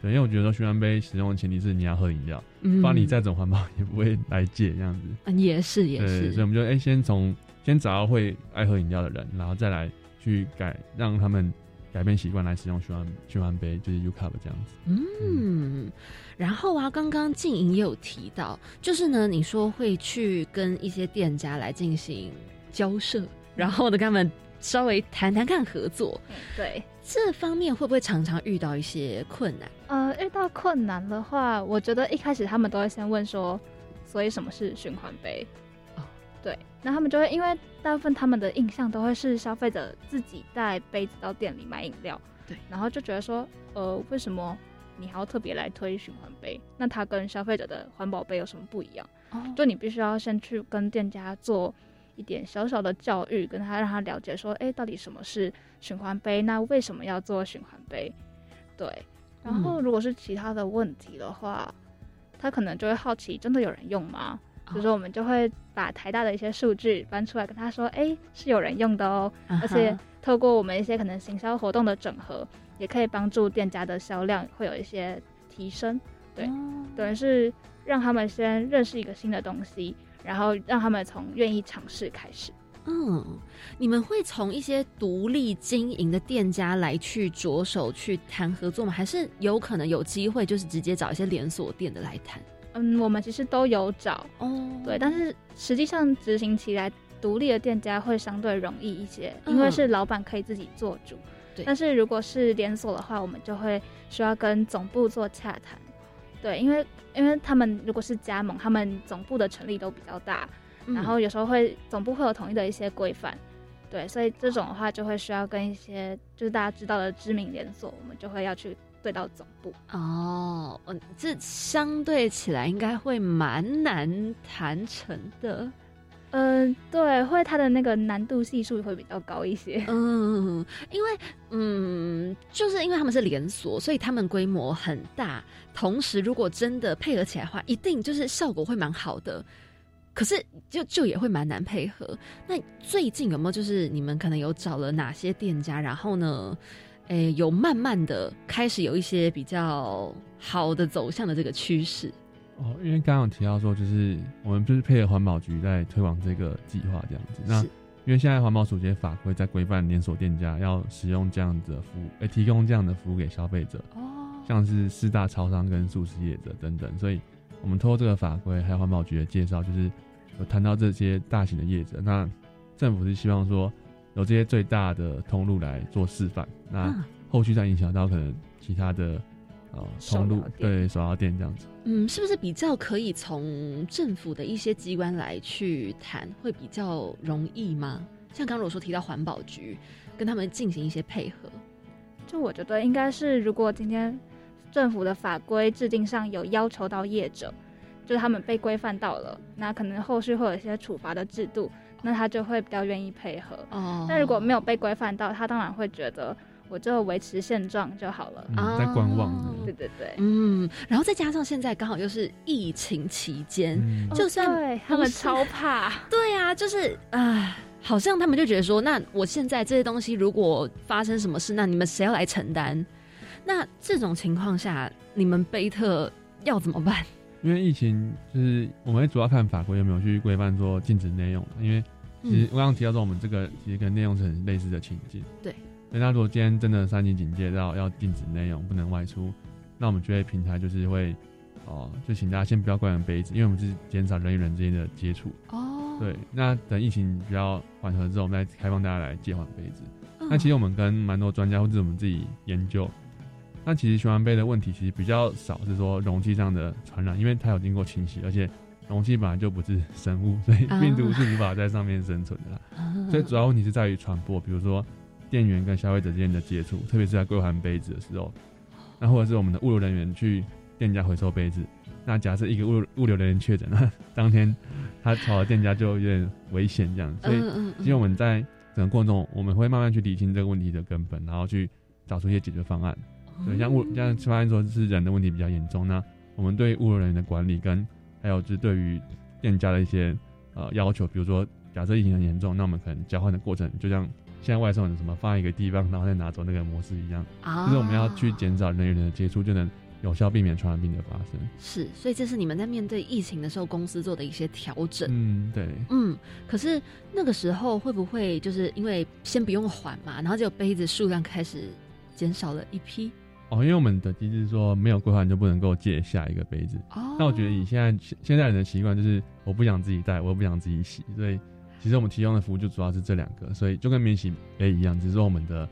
对，因为我觉得说循环杯使用的前提是你要喝饮料，嗯、不然你再怎么环保也不会来戒这样子。嗯，也是也是。所以我们就哎、欸、先从先找到会爱喝饮料的人，然后再来去改让他们改变习惯来使用循环循环杯，就是 U-Cup 这样子。嗯，嗯然后啊，刚刚静莹也有提到，就是呢，你说会去跟一些店家来进行交涉，然后呢，跟他们。稍微谈谈看合作、嗯、对这方面会不会常常遇到一些困难？呃，遇到困难的话，我觉得一开始他们都会先问说，所以什么是循环杯？哦，对，那他们就会因为大部分他们的印象都会是消费者自己带杯子到店里买饮料，对，然后就觉得说，呃，为什么你还要特别来推循环杯？那它跟消费者的环保杯有什么不一样？哦，就你必须要先去跟店家做。一点小小的教育，跟他让他了解说，哎、欸，到底什么是循环杯？那为什么要做循环杯？对。然后，如果是其他的问题的话，他可能就会好奇，真的有人用吗？所以说，我们就会把台大的一些数据搬出来，跟他说，哎、欸，是有人用的哦。Uh huh. 而且，透过我们一些可能行销活动的整合，也可以帮助店家的销量会有一些提升。对， uh huh. 等于是让他们先认识一个新的东西。然后让他们从愿意尝试开始。嗯，你们会从一些独立经营的店家来去着手去谈合作吗？还是有可能有机会就是直接找一些连锁店的来谈？嗯，我们其实都有找哦，对，但是实际上执行起来，独立的店家会相对容易一些，因为是老板可以自己做主。嗯对。但是如果是连锁的话，我们就会需要跟总部做洽谈，对，因为因为他们如果是加盟，他们总部的权力都比较大，嗯、然后有时候会总部会有统一的一些规范，对，所以这种的话就会需要跟一些就是大家知道的知名连锁，我们就会要去对到总部。哦，这相对起来应该会蛮难谈成的。嗯、呃，对，会它的那个难度系数会比较高一些。嗯，因为嗯，就是因为他们是连锁，所以他们规模很大。同时，如果真的配合起来的话，一定就是效果会蛮好的。可是就就也会蛮难配合。那最近有没有就是你们可能有找了哪些店家？然后呢，诶，有慢慢的开始有一些比较好的走向的这个趋势。哦，因为刚刚有提到说，就是我们就是配合环保局在推广这个计划这样子。那因为现在环保署这些法规在规范连锁店家要使用这样子的服务，诶，提供这样的服务给消费者。哦，像是四大超商跟素食业者等等，所以我们透过这个法规还有环保局的介绍，就是有谈到这些大型的业者。那政府是希望说由这些最大的通路来做示范，那后续再影响到可能其他的。哦，通路对手摇店这样子，嗯，是不是比较可以从政府的一些机关来去谈，会比较容易吗？像刚刚我说提到环保局，跟他们进行一些配合，就我觉得应该是，如果今天政府的法规制定上有要求到业者，就是他们被规范到了，那可能后续会有一些处罚的制度，那他就会比较愿意配合。哦，但如果没有被规范到，他当然会觉得。我就维持现状就好了，嗯、在观望的、哦。对对对，嗯，然后再加上现在刚好又是疫情期间，嗯、就算、哦、他们超怕，对啊，就是啊，好像他们就觉得说，那我现在这些东西如果发生什么事，那你们谁要来承担？那这种情况下，你们贝特要怎么办？因为疫情就是我们主要看法规有没有去规范说禁止内用，因为其实我刚刚提到说我们这个其实跟内用是很类似的情境，对。那如果今天真的三级警戒到要禁止内容不能外出，那我们觉得平台就是会哦、呃，就请大家先不要关门杯子，因为我们是减少人与人之间的接触哦。对，那等疫情比较缓和之后，我们再开放大家来借还杯子、嗯。那其实我们跟蛮多专家或者我们自己研究，那其实循环杯的问题其实比较少是说容器上的传染，因为它有经过清洗，而且容器本来就不是生物，所以病毒是无法在上面生存的啦。嗯、所以主要问题是在于传播，比如说。店员跟消费者之间的接触，特别是在归还杯子的时候，那或者是我们的物流人员去店家回收杯子，那假设一个物物流人员确诊，那当天他吵的店家就有点危险这样，所以其实我们在整个过程中，我们会慢慢去理清这个问题的根本，然后去找出一些解决方案。对，像物像发现说是人的问题比较严重，那我们对物流人员的管理跟还有就是对于店家的一些呃要求，比如说假设疫情很严重，那我们可能交换的过程就像。现在外送有什么放一个地方，然后再拿走那个模式一样，啊、就是我们要去减少人与人的接触，就能有效避免传染病的发生。是，所以这是你们在面对疫情的时候，公司做的一些调整。嗯，对。嗯，可是那个时候会不会就是因为先不用还嘛，然后就杯子数量开始减少了一批？哦，因为我们的机制说没有归还就不能够借下一个杯子。哦。那我觉得以现在现在人的习惯就是，我不想自己带，我也不想自己洗，所以。其实我们提供的服务就主要是这两个，所以就跟免洗杯一样，只是说我们的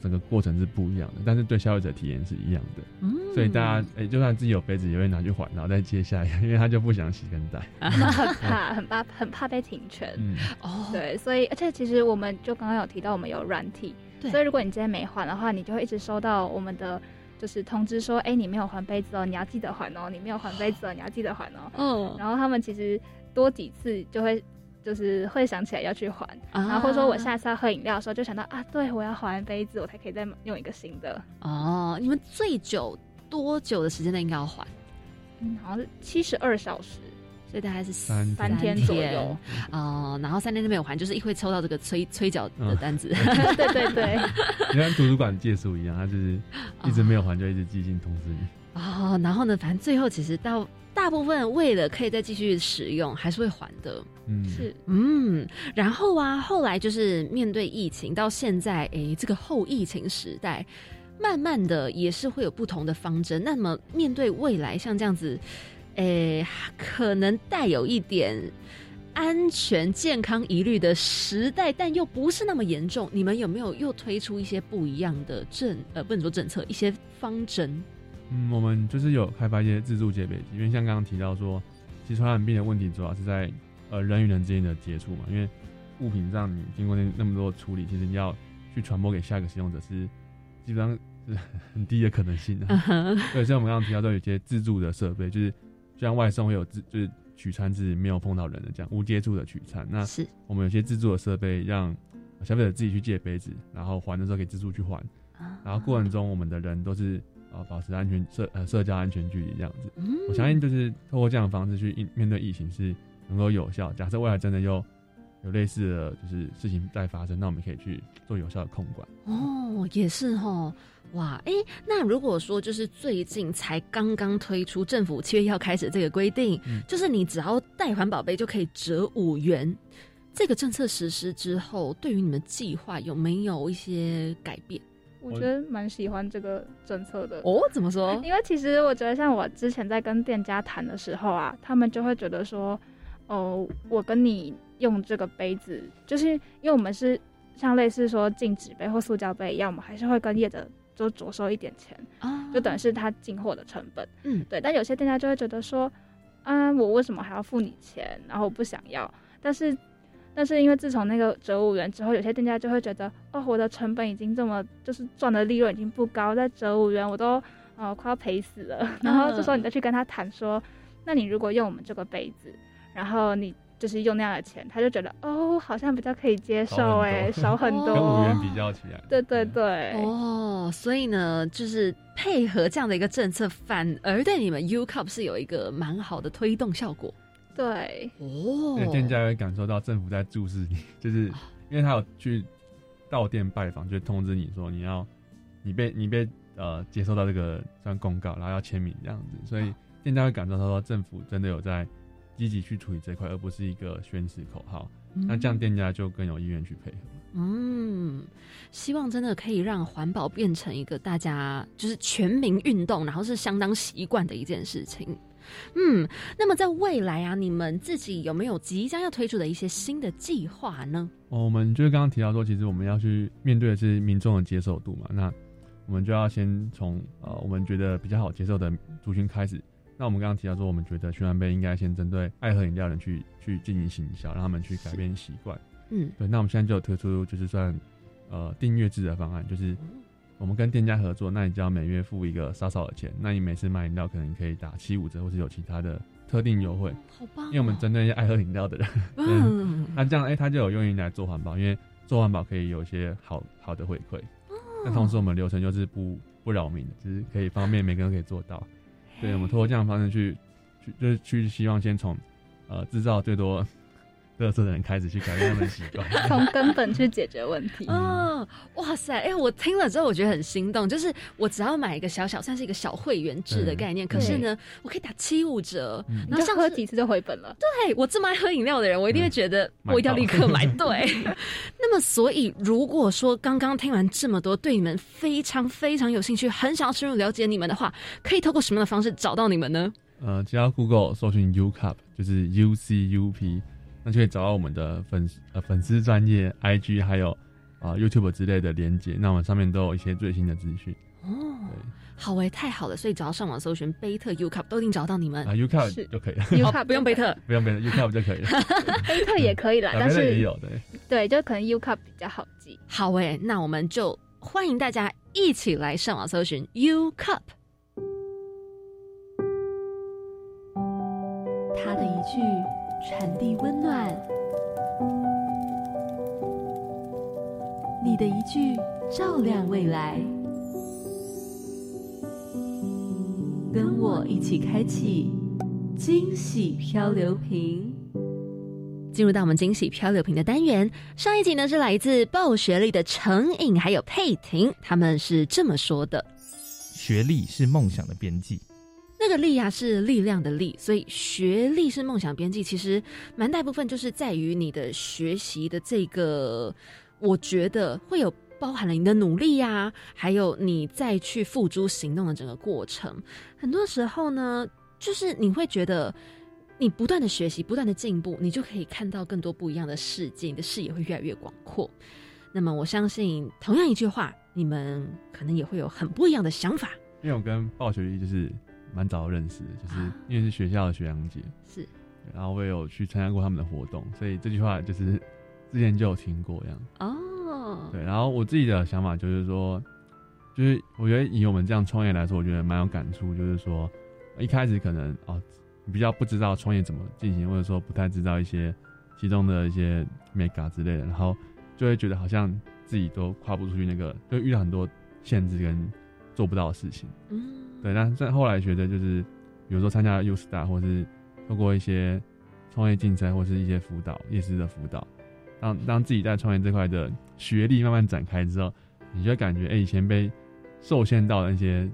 整个过程是不一样的，但是对消费者体验是一样的。嗯，所以大家哎、欸，就算自己有杯子也会拿去还，然后再接下来，因为他就不想洗跟带，很怕很怕很怕被停权。嗯，哦，对，所以而且其实我们就刚刚有提到我们有软体，所以如果你今天没还的话，你就会一直收到我们的。就是通知说，哎、欸，你没有还杯子哦，你要记得还哦，你没有还杯子哦，你要记得还哦。嗯，然后他们其实多几次就会，就是会想起来要去还，啊、然后或者说我下次要喝饮料的时候就想到啊，对我要还杯子，我才可以再用一个新的。哦，你们最久多久的时间内应该要还？嗯，好像是七十二小时。所以大概是三天左右哦、呃，然后三天都没有还，就是一会抽到这个催催缴的单子。嗯、对对对，你看图书馆借书一样，他就是一直没有还，就一直寄信通知你。哦，然后呢，反正最后其实到大部分为了可以再继续使用，还是会还的。嗯，是嗯，然后啊，后来就是面对疫情到现在，哎，这个后疫情时代，慢慢的也是会有不同的方针。那么面对未来，像这样子。诶，可能带有一点安全健康疑虑的时代，但又不是那么严重，你们有没有又推出一些不一样的政呃不能说政策，一些方针？嗯，我们就是有开发一些自助解北基，因为像刚刚提到说，其实传染病的问题主要是在呃人与人之间的接触嘛，因为物品上你经过那么多处理，其实你要去传播给下一个使用者是基本上是很低的可能性的、啊。Uh-huh. 对，像我们刚刚提到都有一些自助的设备，就是像外送会有自就是。取餐是没有碰到人的，这样无接触的取餐。那我们有些自助的设备，让消费者自己去借杯子，然后还的时候可以自助去还。啊、然后过程中，我们的人都是啊保持安全社呃社交安全距离这样子、嗯。我相信就是透过这样的方式去面对疫情是能够有效。假设未来真的又有类似的就是事情在发生，那我们可以去做有效的控管。哦，也是哦。哇，哎，那如果说就是最近才刚刚推出政府七月一号开始这个规定、嗯，就是你只要带环保杯就可以折五元，这个政策实施之后，对于你们计划有没有一些改变？我觉得蛮喜欢这个政策的。哦，怎么说？因为其实我觉得像我之前在跟店家谈的时候啊，他们就会觉得说，哦、呃，我跟你用这个杯子，就是因为我们是像类似说禁纸杯或塑胶杯一样，我们还是会跟业者。就着收一点钱、啊、就等于是他进货的成本、嗯、对，但有些店家就会觉得说啊，我为什么还要付你钱，然后我不想要，但是但是因为自从那个折五元之后，有些店家就会觉得哦，我的成本已经这么就是赚的利润已经不高，再折五元我都、呃、快要赔死了，然后这时候你再去跟他谈说、嗯、那你如果用我们这个杯子，然后你就是用那样的钱，他就觉得哦，好像比较可以接受，哎、欸，少很多，跟五元比较起来，对对对，哦，所以呢，就是配合这样的一个政策，反而对你们 U-Cup 是有一个蛮好的推动效果，对，哦，店家会感受到政府在注视你，就是因为他有去到店拜访，就通知你说你要，你被你被呃接收到这个算公告，然后要签名这样子，所以店家会感受到政府真的有在。积极去处理这块，而不是一个宣示口号、嗯、那这样店家就更有意愿去配合。嗯，希望真的可以让环保变成一个大家就是全民运动，然后是相当习惯的一件事情。嗯，那么在未来啊，你们自己有没有即将要推出的一些新的计划呢？哦，我们就是刚刚提到说，其实我们要去面对的是民众的接受度嘛，那我们就要先从呃我们觉得比较好接受的族群开始。那我们刚刚提到说，我们觉得循环杯应该先针对爱喝饮料的人去去进行行销，让他们去改变习惯。嗯，对。那我们现在就有推出就是算呃订阅制的方案，就是我们跟店家合作，那你只要每月付一个少少的钱，那你每次买饮料可能可以打七五折，或是有其他的特定优惠。哦、好棒、哦！因为我们针对一些爱喝饮料的人，嗯，那这样哎、欸，他就有用于来做环保，因为做环保可以有一些好好的回馈。哦。那同时我们流程就是不不扰民的，就是可以方便每个人可以做到。对，我们通过这样的方式去，去就是去希望先从，呃，制造最多垃圾的人开始去改变他们的习惯，从根本去解决问题。嗯、哦，哇塞，哎、欸，我听了之后我觉得很心动，就是我只要买一个小小，算是一个小会员制的概念，可是呢，我可以打七五折，嗯、然后上喝几次就回本了。对，我这么爱喝饮料的人，我一定会觉得我一定要立刻买。嗯、对，那么所以如果说刚刚听完这么多，对你们非常非常有兴趣，很想要深入了解你们的话，可以透过什么样的方式找到你们呢？呃，只要 Google 搜寻 U-Cup， 就是 U C U P。那就可以找到我们的粉呃粉丝专页 I G 还有啊、呃、YouTube 之类的连结，那我们上面都有一些最新的资讯。哦，好诶、欸，太好了！所以只要上网搜寻贝特 U-Cup 都已经找到你们啊 ，U-Cup 就可以了。U-Cup 不用贝特，不用贝特 ，U-Cup 就可以了。贝特也可以啦，但是也有对对，就可能 U-Cup 比较好记。好诶、欸，那我们就欢迎大家一起来上网搜寻 U-Cup。他的一句。传递温暖，你的一句照亮未来，跟我一起开启惊喜漂流瓶。进入到我们惊喜漂流瓶的单元，上一集呢是来自爆学历的成瘾还有佩婷，他们是这么说的：学历是梦想的边际。那个力啊是力量的力，所以学历是梦想边际，其实蛮大部分就是在于你的学习的这个，我觉得会有包含了你的努力啊，还有你再去付诸行动的整个过程。很多时候呢，就是你会觉得你不断的学习，不断的进步，你就可以看到更多不一样的世界，你的视野会越来越广阔。那么我相信同样一句话，你们可能也会有很不一样的想法。因为我跟鲍学弟就是蛮早认识的，就是因为是学校的学长姐，是，然后我也有去参加过他们的活动，所以这句话就是之前就有听过这样。哦，对，然后我自己的想法就是说，就是我觉得以我们这样创业来说，我觉得蛮有感触，就是说一开始可能哦比较不知道创业怎么进行，或者说不太知道一些其中的一些 mega 之类的，然后就会觉得好像自己都跨不出去，那个就遇到很多限制跟做不到的事情。嗯，对。但是后来觉得就是比如说参加 U-Start 或是透过一些创业竞赛或是一些辅导业师的辅导，当当自己在创业这块的学历慢慢展开之后，你就会感觉哎、欸，以前被受限到的一些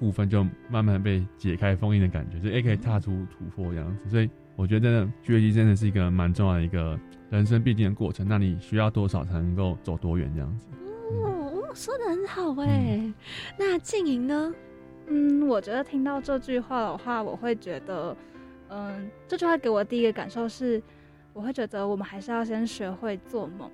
部分就慢慢被解开封印的感觉，就哎、欸、可以踏出突破这样子。所以我觉得真的学习真的是一个蛮重要的一个人生必经的过程，那你需要多少才能够走多远这样子。哦，说得很好哎、欸嗯。那静莹呢？嗯，我觉得听到这句话的话，我会觉得，嗯，这句话给我第一个感受是，我会觉得我们还是要先学会做梦。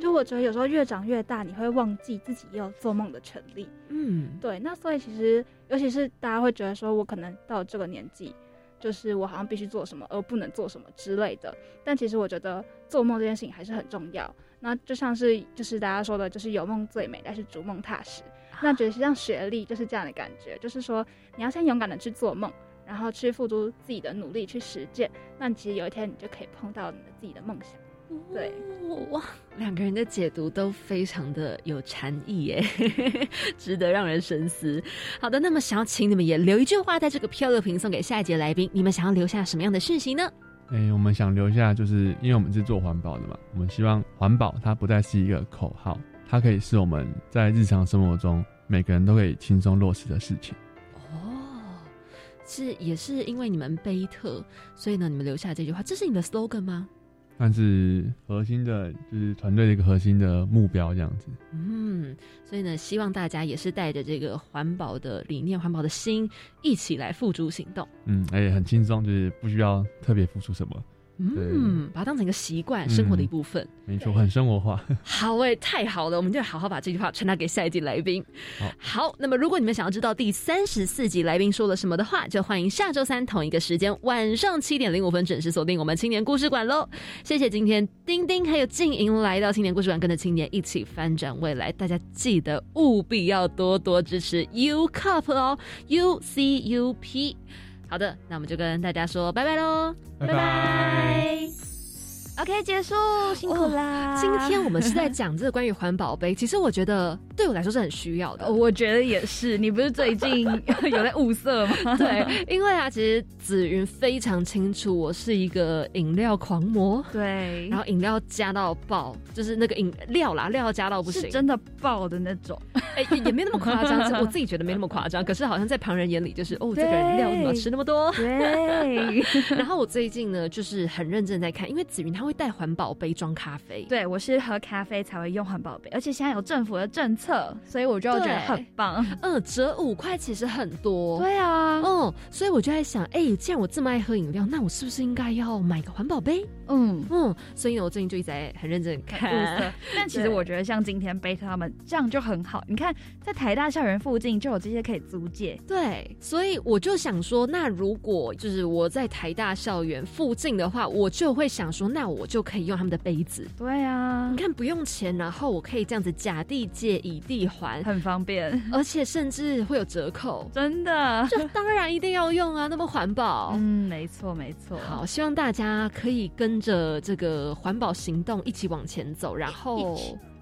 就我觉得有时候越长越大，你会忘记自己也有做梦的权利。嗯，对。那所以其实，尤其是大家会觉得说，我可能到这个年纪，就是我好像必须做什么，而不能做什么之类的。但其实我觉得做梦这件事情还是很重要。那就像是就是大家说的，就是有梦最美，但是逐梦踏实。那觉得像学历就是这样的感觉，就是说你要先勇敢的去做梦，然后去付出自己的努力去实践。那其实有一天你就可以碰到你的自己的梦想。对，哇，两个人的解读都非常的有禅意耶，值得让人深思。好的，那么想要请你们也留一句话在这个漂流瓶送给下一节来宾，你们想要留下什么样的讯息呢？欸、我们想留下就是因为我们是做环保的嘛，我们希望环保它不再是一个口号，它可以是我们在日常生活中每个人都可以轻松落实的事情。哦，是，也是因为你们杯特，所以呢你们留下这句话，这是你的 slogan 吗？但是核心的就是团队的一个核心的目标这样子。嗯，所以呢希望大家也是带着这个环保的理念，环保的心一起来付诸行动。嗯，而且很轻松，就是不需要特别付出什么。嗯，把它当成一个习惯，生活的一部分。嗯、没错，很生活化。好诶、欸，太好了，我们就好好把这句话传达给下一集来宾。好，好，那么如果你们想要知道第三十四集来宾说了什么的话，就欢迎下周三同一个时间晚上七点零五分准时锁定我们青年故事馆喽。谢谢今天丁丁还有静莹来到青年故事馆，跟着青年一起翻转未来。大家记得务必要多多支持 U-Cup 哦 ，U C U P。好的，那我们就跟大家说拜拜咯，拜拜 OK 结束，辛苦啦、哦、今天我们是在讲这个关于环保杯，其实我觉得对我来说是很需要的、哦、我觉得也是，你不是最近有在物色吗？对，因为啊其实紫云非常清楚我是一个饮料狂魔，对，然后饮料加到爆，就是那个饮料啦，料加到不行，是真的爆的那种。哎、欸，也没那么夸张，我自己觉得没那么夸张，可是好像在旁人眼里就是哦，这个人料怎么吃那么多？对。然后我最近呢，就是很认真在看，因为紫云他会带环保杯装咖啡。对，我是喝咖啡才会用环保杯，而且现在有政府的政策，所以我就觉得很棒。嗯，折五块其实很多。对啊，嗯，所以我就在想，哎、欸，既然我这么爱喝饮料，那我是不是应该要买个环保杯？嗯嗯，所以呢，我最近就一直在很认真看。但其实我觉得像今天Better他们这样就很好，你看。在台大校园附近就有这些可以租借，对，所以我就想说，那如果就是我在台大校园附近的话，我就会想说，那我就可以用他们的杯子。对啊，你看不用钱，然后我可以这样子甲地借乙地还，很方便，而且甚至会有折扣，真的，就当然一定要用啊，那么环保。嗯，没错没错。好，希望大家可以跟着这个环保行动一起往前走，然后。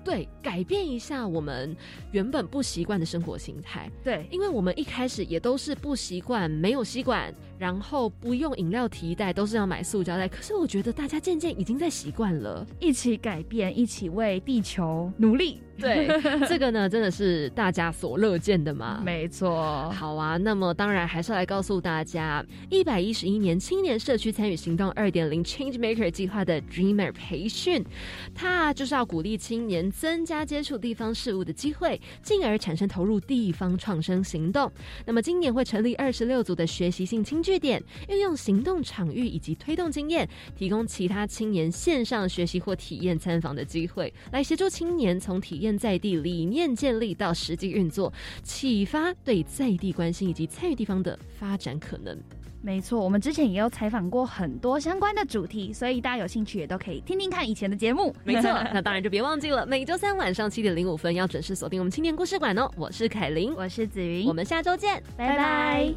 对，改变一下我们原本不习惯的生活形态。对，因为我们一开始也都是不习惯，没有吸管，然后不用饮料提袋，都是要买塑胶袋。可是我觉得大家渐渐已经在习惯了，一起改变，一起为地球努力。对，这个呢真的是大家所乐见的嘛。没错。好啊，那么当然还是来告诉大家一百一十一年青年社区参与行动 二点零 Changemaker 计划的 Dreamer 培训，它就是要鼓励青年增加接触地方事务的机会，进而产生投入地方创生行动。那么今年会成立二十六组的学习性轻据点，运用行动场域以及推动经验，提供其他青年线上学习或体验参访的机会，来协助青年从体验在地理念建立到实际运作，启发对在地关心以及参与地方的发展可能。没错，我们之前也有采访过很多相关的主题，所以大家有兴趣也都可以听听看以前的节目。没错，那当然就别忘记了，每周三晚上七点零五分要准时锁定我们青年故事馆哦。我是凯琳，我是子云，我们下周见，拜拜。